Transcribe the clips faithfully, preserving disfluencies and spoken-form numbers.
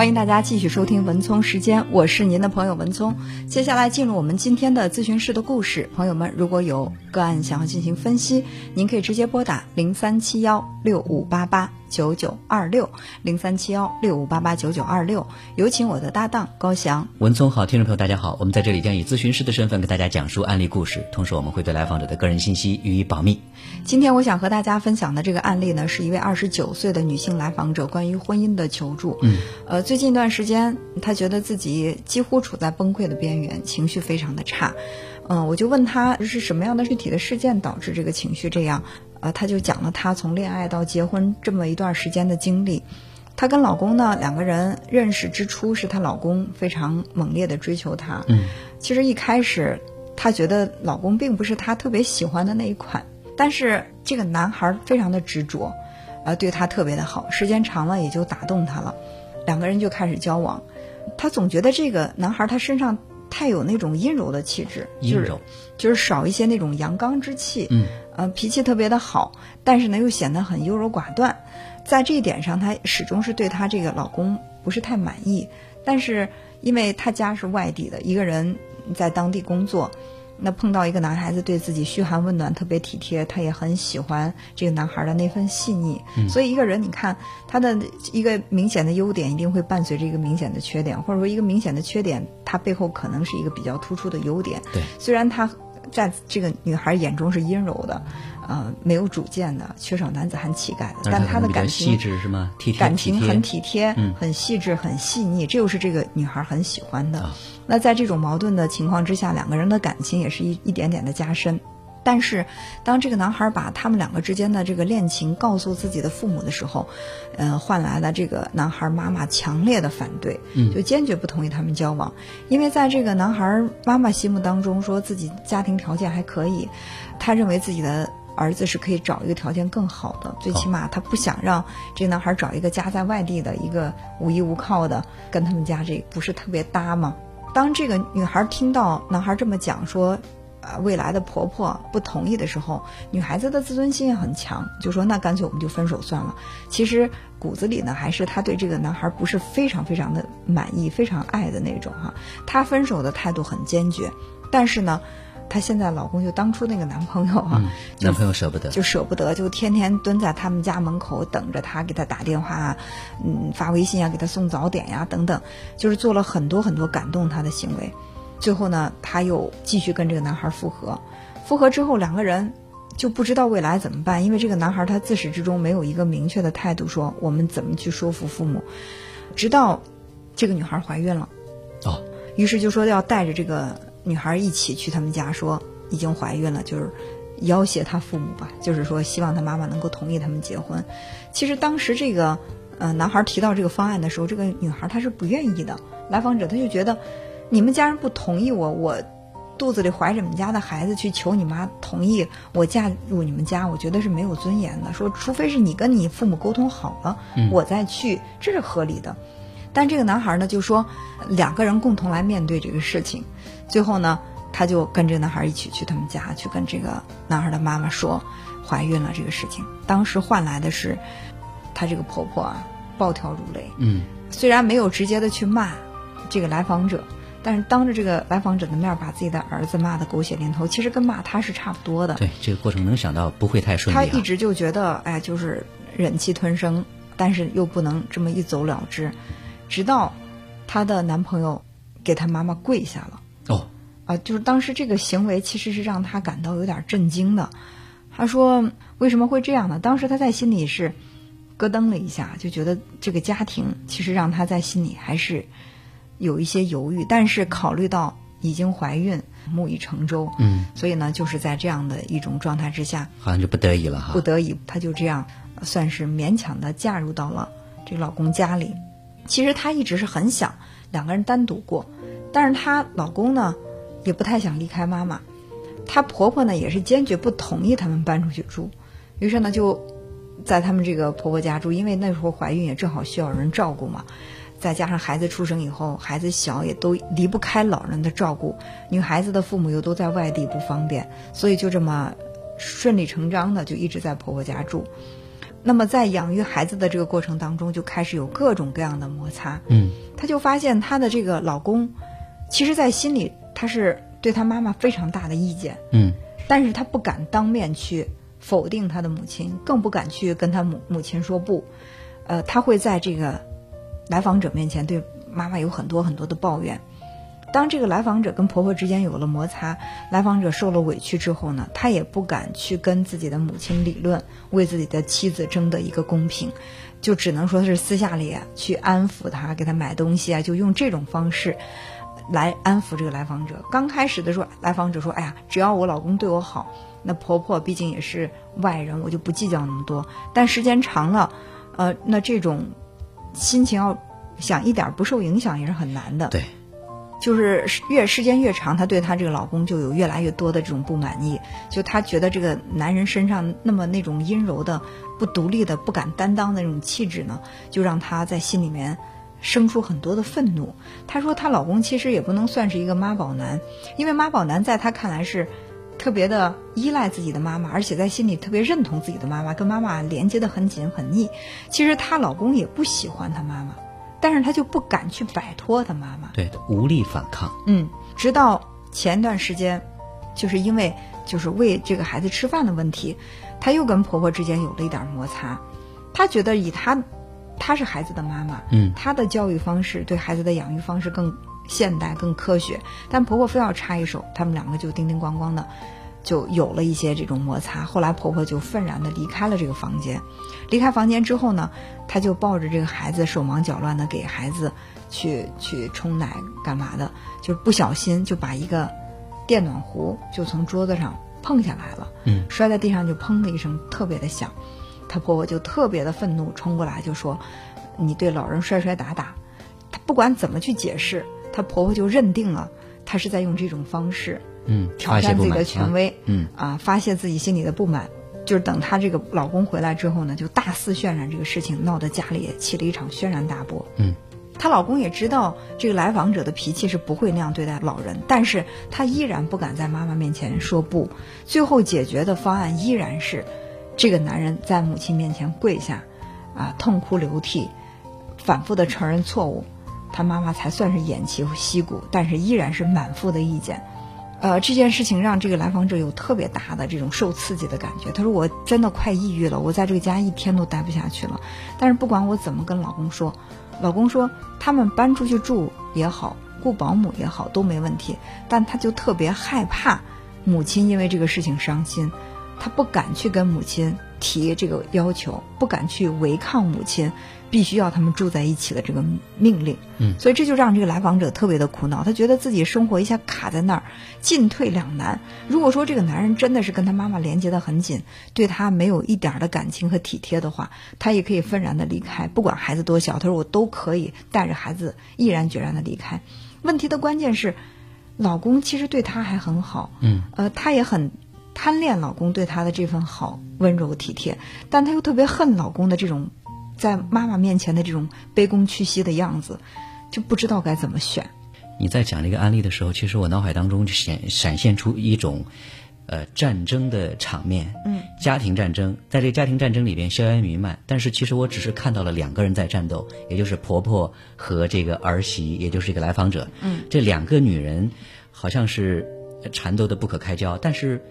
欢迎大家继续收听文聪时间，我是您的朋友文聪。接下来进入我们今天的咨询室的故事。朋友们如果有个案想要进行分析，您可以直接拨打零三七一六五八八九九二六 零三七一六五八八九九二六，有请我的搭档高翔。文聪好，听众朋友大家好，我们在这里将以咨询师的身份给大家讲述案例故事，同时我们会对来访者的个人信息予以保密。今天我想和大家分享的这个案例呢，是一位二十九岁的女性来访者关于婚姻的求助。嗯，呃，最近一段时间她觉得自己几乎处在崩溃的边缘，情绪非常的差。嗯，我就问她是什么样的具体的事件导致这个情绪这样。呃，她就讲了她从恋爱到结婚这么一段时间的经历。她跟老公呢，两个人认识之初是她老公非常猛烈的追求她。嗯，其实一开始她觉得老公并不是她特别喜欢的那一款，但是这个男孩非常的执着，呃，对她特别的好，时间长了也就打动她了，两个人就开始交往。她总觉得这个男孩他身上太有那种阴柔的气质，阴柔、就是、就是少一些那种阳刚之气。嗯，呃，脾气特别的好，但是呢又显得很优柔寡断，在这一点上她始终是对她这个老公不是太满意。但是因为她家是外地的，一个人在当地工作，那碰到一个男孩子对自己嘘寒问暖特别体贴，她也很喜欢这个男孩的那份细腻。嗯，所以一个人你看他的一个明显的优点一定会伴随着一个明显的缺点，或者说一个明显的缺点他背后可能是一个比较突出的优点。对，虽然他在这个女孩眼中是阴柔的，呃，没有主见的，缺少男子汉气概的，但她的感情细致是吗？体贴，感情很体贴，嗯，很细致，很细腻，这又是这个女孩很喜欢的。哦，那在这种矛盾的情况之下，两个人的感情也是一一点点的加深。但是当这个男孩把他们两个之间的这个恋情告诉自己的父母的时候，呃，换来了这个男孩妈妈强烈的反对，就坚决不同意他们交往。嗯，因为在这个男孩妈妈心目当中，说自己家庭条件还可以，他认为自己的儿子是可以找一个条件更好的，最起码他不想让这个男孩找一个家在外地的一个无依无靠的，跟他们家这不是特别搭嘛。当这个女孩听到男孩这么讲说呃，未来的婆婆不同意的时候，女孩子的自尊心也很强，就说那干脆我们就分手算了。其实骨子里呢，还是她对这个男孩不是非常非常的满意，非常爱的那种哈。她分手的态度很坚决，但是呢，她现在老公就当初那个男朋友哈，嗯，男朋友舍不得，就舍不得，就天天蹲在他们家门口等着她，给她打电话，嗯，发微信啊，给她送早点呀，啊，等等，就是做了很多很多感动她的行为。最后呢，她又继续跟这个男孩复合，复合之后两个人就不知道未来怎么办，因为这个男孩他自始至终没有一个明确的态度，说我们怎么去说服父母。直到这个女孩怀孕了，哦，于是就说要带着这个女孩一起去他们家，说已经怀孕了，就是要挟她父母吧，就是说希望她妈妈能够同意他们结婚。其实当时这个呃男孩提到这个方案的时候，这个女孩她是不愿意的，来访者她就觉得你们家人不同意我，我肚子里怀着你们家的孩子去求你妈同意我嫁入你们家，我觉得是没有尊严的。说除非是你跟你父母沟通好了，嗯，我再去，这是合理的。但这个男孩呢，就说两个人共同来面对这个事情。最后呢，他就跟这个男孩一起去他们家，去跟这个男孩的妈妈说怀孕了这个事情。当时换来的是，他这个婆婆啊暴跳如雷。嗯，虽然没有直接的去骂这个来访者，但是当着这个来访者的面把自己的儿子骂得狗血淋头，其实跟骂他是差不多的。对，这个过程能想到不会太顺利，啊，他一直就觉得哎，就是忍气吞声，但是又不能这么一走了之。直到他的男朋友给他妈妈跪下了，哦，啊，就是当时这个行为其实是让他感到有点震惊的。他说为什么会这样呢？当时他在心里是咯噔了一下，就觉得这个家庭其实让他在心里还是有一些犹豫，但是考虑到已经怀孕，木已成舟，嗯，所以呢，就是在这样的一种状态之下，好像就不得已了哈，不得已，她就这样算是勉强的嫁入到了这老公家里。其实她一直是很想两个人单独过，但是她老公呢也不太想离开妈妈，她婆婆呢也是坚决不同意他们搬出去住，于是呢就在他们这个婆婆家住，因为那时候怀孕也正好需要人照顾嘛。再加上孩子出生以后，孩子小也都离不开老人的照顾，女孩子的父母又都在外地不方便，所以就这么顺理成章的就一直在婆婆家住。那么在养育孩子的这个过程当中，就开始有各种各样的摩擦。嗯，她就发现她的这个老公，其实在心里他是对她妈妈非常大的意见。嗯，但是他不敢当面去否定他的母亲，更不敢去跟他母母亲说不。呃，他会在这个来访者面前对妈妈有很多很多的抱怨。当这个来访者跟婆婆之间有了摩擦，来访者受了委屈之后呢，他也不敢去跟自己的母亲理论，为自己的妻子争得一个公平，就只能说是私下里、啊、去安抚他，给他买东西啊，就用这种方式来安抚这个来访者。刚开始的时候，来访者说，哎呀，只要我老公对我好，那婆婆毕竟也是外人，我就不计较那么多。但时间长了，呃，那这种心情要想一点不受影响也是很难的。对，就是越时间越长，她对她这个老公就有越来越多的这种不满意，就她觉得这个男人身上那么那种阴柔的、不独立的、不敢担当的那种气质呢，就让她在心里面生出很多的愤怒。她说她老公其实也不能算是一个妈宝男，因为妈宝男在她看来是特别的依赖自己的妈妈，而且在心里特别认同自己的妈妈，跟妈妈连接得很紧很腻。其实她老公也不喜欢她妈妈，但是他就不敢去摆脱他妈妈，对的，无力反抗。嗯，直到前段时间，就是因为就是为这个孩子吃饭的问题，他又跟婆婆之间有了一点摩擦。他觉得以他，他是孩子的妈妈，嗯，他的教育方式对孩子的养育方式更现代、更科学，但婆婆非要插一手，他们两个就叮叮咣咣的，就有了一些这种摩擦。后来婆婆就愤然的离开了这个房间。离开房间之后呢，她就抱着这个孩子手忙脚乱的给孩子去去冲奶干嘛的，就不小心就把一个电暖壶就从桌子上碰下来了，嗯，摔在地上就砰的一声特别的响。她婆婆就特别的愤怒，冲过来就说，你对老人摔摔打打。她不管怎么去解释，她婆婆就认定了她是在用这种方式嗯，挑战自己的权威，嗯啊，发泄自己心里的不满。就是等她这个老公回来之后呢，就大肆渲染这个事情，闹得家里也起了一场轩然大波。嗯，她老公也知道这个来访者的脾气是不会那样对待老人，但是他依然不敢在妈妈面前说不。最后解决的方案依然是，这个男人在母亲面前跪下，啊，痛哭流涕，反复的承认错误，他妈妈才算是偃旗息鼓，但是依然是满腹的意见。呃，这件事情让这个来访者有特别大的这种受刺激的感觉。他说，我真的快抑郁了，我在这个家一天都待不下去了。但是不管我怎么跟老公说，老公说他们搬出去住也好，雇保姆也好，都没问题。但他就特别害怕母亲因为这个事情伤心，他不敢去跟母亲提这个要求，不敢去违抗母亲必须要他们住在一起的这个命令。嗯，所以这就让这个来访者特别的苦恼，他觉得自己生活一下卡在那儿，进退两难。如果说这个男人真的是跟他妈妈连接得很紧，对他没有一点的感情和体贴的话，他也可以愤然的离开，不管孩子多小，他说我都可以带着孩子毅然决然的离开。问题的关键是，老公其实对他还很好，嗯，呃，他也很贪恋老公对她的这份好、温柔体贴，但她又特别恨老公的这种在妈妈面前的这种卑躬屈膝的样子，就不知道该怎么选。你在讲这个案例的时候，其实我脑海当中就显闪现出一种呃战争的场面，嗯，家庭战争。在这家庭战争里边硝烟弥漫，但是其实我只是看到了两个人在战斗，也就是婆婆和这个儿媳，也就是一个来访者。嗯，这两个女人好像是缠斗的不可开交，但是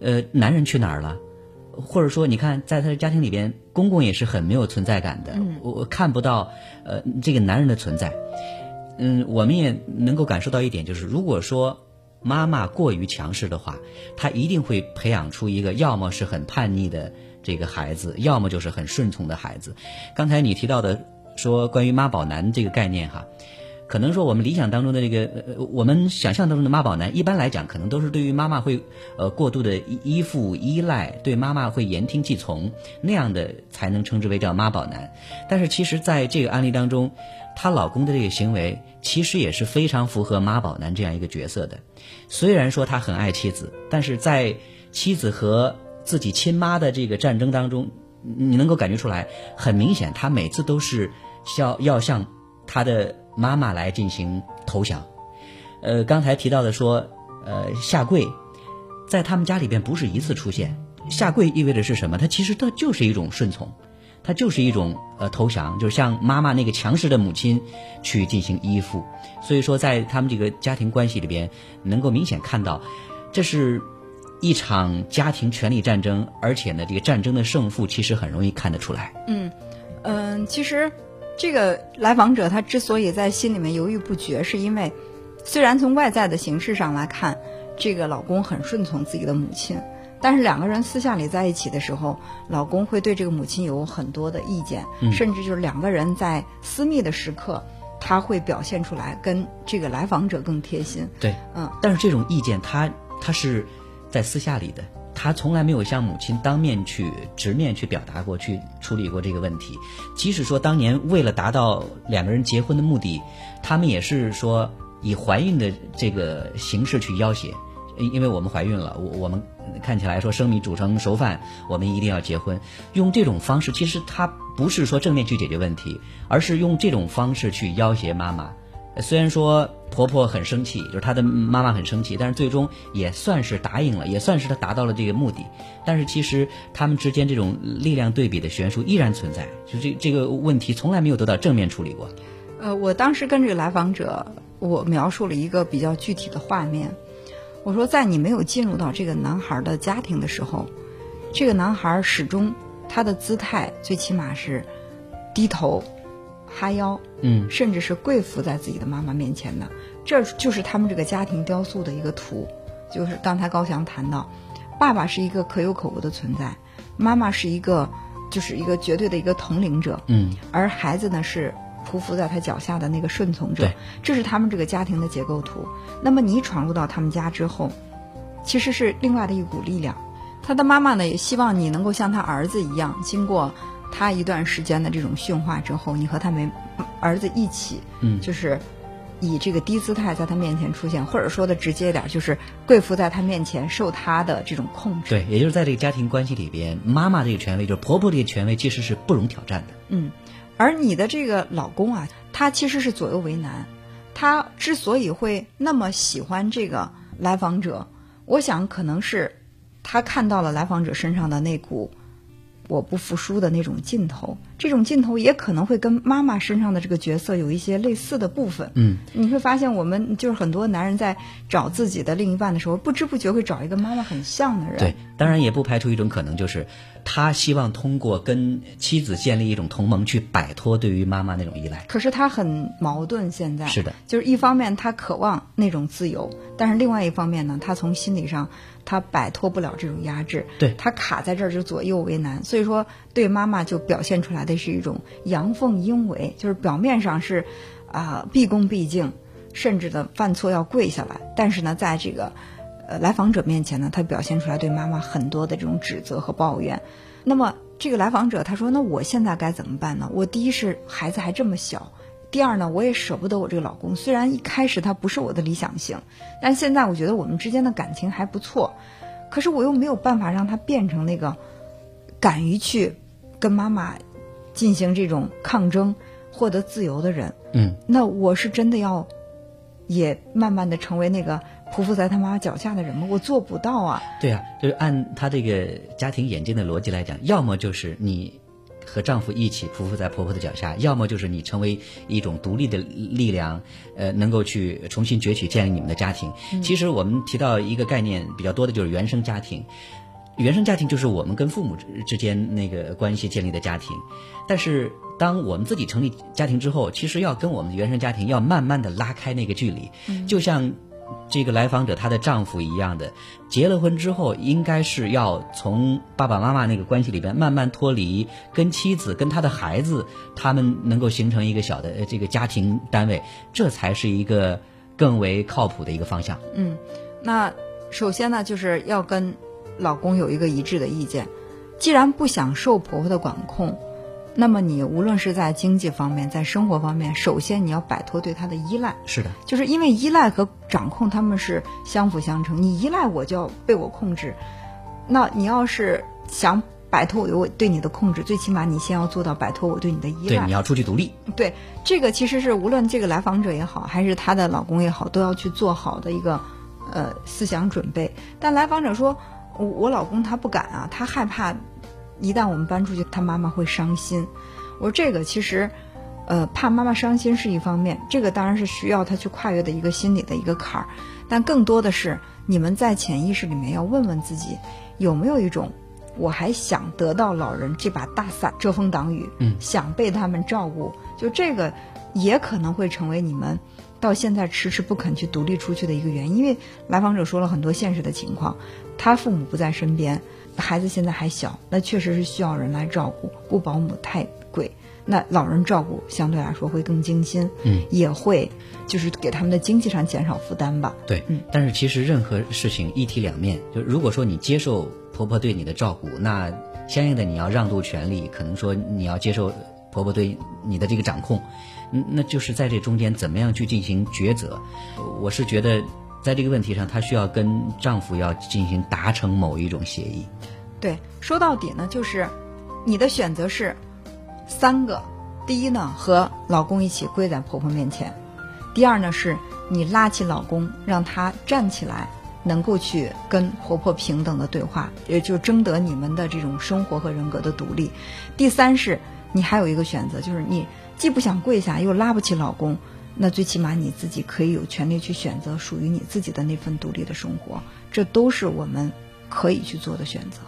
呃，男人去哪儿了？或者说，你看，在他的家庭里边，公公也是很没有存在感的，嗯、我, 我看不到呃这个男人的存在。嗯，我们也能够感受到一点，就是如果说妈妈过于强势的话，她一定会培养出一个要么是很叛逆的这个孩子，要么就是很顺从的孩子。刚才你提到的说关于妈宝男这个概念哈。可能说我们理想当中的那个、呃、我们想象当中的妈宝男，一般来讲可能都是对于妈妈会呃过度的依附依赖，对妈妈会言听计从，那样的才能称之为叫妈宝男。但是其实在这个案例当中，她老公的这个行为其实也是非常符合妈宝男这样一个角色的。虽然说他很爱妻子，但是在妻子和自己亲妈的这个战争当中，你能够感觉出来，很明显他每次都是要要向他的妈妈来进行投降。呃，刚才提到的说，呃，下跪，在他们家里边不是一次出现。下跪意味着是什么？它其实它就是一种顺从，它就是一种呃投降，就是向妈妈那个强势的母亲去进行依附。所以说在他们这个家庭关系里边能够明显看到，这是一场家庭权力战争，而且呢这个战争的胜负其实很容易看得出来。嗯嗯、呃，其实这个来访者他之所以在心里面犹豫不决，是因为虽然从外在的形式上来看这个老公很顺从自己的母亲，但是两个人私下里在一起的时候，老公会对这个母亲有很多的意见、嗯、甚至就是两个人在私密的时刻他会表现出来，跟这个来访者更贴心。对，嗯，但是这种意见他他是在私下里的，他从来没有向母亲当面去直面去表达过，去处理过这个问题。即使说当年为了达到两个人结婚的目的，他们也是说以怀孕的这个形式去要挟，因为我们怀孕了，我我们看起来说生米煮成熟饭，我们一定要结婚。用这种方式，其实他不是说正面去解决问题，而是用这种方式去要挟妈妈。虽然说婆婆很生气，就是她的妈妈很生气，但是最终也算是答应了，也算是她达到了这个目的。但是其实他们之间这种力量对比的悬殊依然存在，就这这个问题从来没有得到正面处理过。呃，我当时跟这个来访者，我描述了一个比较具体的画面。我说在你没有进入到这个男孩的家庭的时候，这个男孩始终他的姿态最起码是低头哈腰，嗯，甚至是跪伏在自己的妈妈面前的。这就是他们这个家庭雕塑的一个图，就是刚才高翔谈到爸爸是一个可有可无的存在，妈妈是一个就是一个绝对的一个统领者，嗯，而孩子呢是匍匐在他脚下的那个顺从者。这是他们这个家庭的结构图。那么你闯入到他们家之后，其实是另外的一股力量。他的妈妈呢也希望你能够像他儿子一样，经过他一段时间的这种驯化之后，你和他没儿子一起、嗯、就是以这个低姿态在他面前出现，或者说的直接一点就是跪伏在他面前受他的这种控制。对，也就是在这个家庭关系里边，妈妈这个权威就是婆婆这个权威其实是不容挑战的。嗯，而你的这个老公啊，他其实是左右为难。他之所以会那么喜欢这个来访者，我想可能是他看到了来访者身上的那股我不服输的那种劲头。这种劲头也可能会跟妈妈身上的这个角色有一些类似的部分。嗯，你会发现我们就是很多男人在找自己的另一半的时候，不知不觉会找一个妈妈很像的人。对，当然也不排除一种可能，就是他希望通过跟妻子建立一种同盟去摆脱对于妈妈那种依赖。可是他很矛盾现在。是的，就是一方面他渴望那种自由，但是另外一方面呢，他从心理上他摆脱不了这种压制。对，他卡在这儿就左右为难，所以说对妈妈就表现出来的是一种阳奉阴违，就是表面上是啊、呃、毕恭毕敬，甚至的犯错要跪下来，但是呢在这个呃来访者面前呢，他表现出来对妈妈很多的这种指责和抱怨。那么这个来访者他说，那我现在该怎么办呢？我第一是孩子还这么小，第二呢，我也舍不得我这个老公，虽然一开始他不是我的理想型，但现在我觉得我们之间的感情还不错，可是我又没有办法让他变成那个敢于去跟妈妈进行这种抗争、获得自由的人。嗯，那我是真的要也慢慢的成为那个匍匐在他妈妈脚下的人吗？我做不到啊。对啊，就是按他这个家庭演进的逻辑来讲，要么就是你和丈夫一起匍匐在婆婆的脚下，要么就是你成为一种独立的力量，呃，能够去重新崛起，建立你们的家庭。嗯、其实我们提到一个概念比较多的就是原生家庭，原生家庭就是我们跟父母之间那个关系建立的家庭，但是当我们自己成立家庭之后，其实要跟我们的原生家庭要慢慢的拉开那个距离。嗯、就像这个来访者她的丈夫一样的，结了婚之后应该是要从爸爸妈妈那个关系里边慢慢脱离，跟妻子跟他的孩子他们能够形成一个小的这个家庭单位，这才是一个更为靠谱的一个方向。嗯，那首先呢就是要跟老公有一个一致的意见，既然不想受婆婆的管控，那么你无论是在经济方面在生活方面，首先你要摆脱对他的依赖。是的，就是因为依赖和掌控他们是相辅相成，你依赖我就要被我控制，那你要是想摆脱我对你的控制，最起码你先要做到摆脱我对你的依赖。对，你要出去独立。对，这个其实是无论这个来访者也好还是她的老公也好，都要去做好的一个呃思想准备。但来访者说 我, 我老公他不敢啊，他害怕一旦我们搬出去，他妈妈会伤心。我说这个其实呃，怕妈妈伤心是一方面，这个当然是需要他去跨越的一个心理的一个坎儿，但更多的是你们在潜意识里面要问问自己，有没有一种我还想得到老人这把大伞遮风挡雨，嗯，想被他们照顾，就这个也可能会成为你们到现在迟迟不肯去独立出去的一个原因。因为来访者说了很多现实的情况，他父母不在身边，孩子现在还小，那确实是需要人来照顾，雇保姆太贵，那老人照顾相对来说会更精心，嗯，也会就是给他们的经济上减少负担吧。对，嗯。但是其实任何事情一体两面，就如果说你接受婆婆对你的照顾，那相应的你要让渡权利，可能说你要接受婆婆对你的这个掌控，那就是在这中间怎么样去进行抉择。我是觉得在这个问题上，她需要跟丈夫要进行达成某一种协议。对，说到底呢，就是你的选择是三个，第一呢，和老公一起跪在婆婆面前；第二呢，是你拉起老公，让他站起来，能够去跟婆婆平等的对话，也就争得你们的这种生活和人格的独立；第三是你还有一个选择，就是你既不想跪下，又拉不起老公，那最起码你自己可以有权利去选择属于你自己的那份独立的生活。这都是我们可以去做的选择。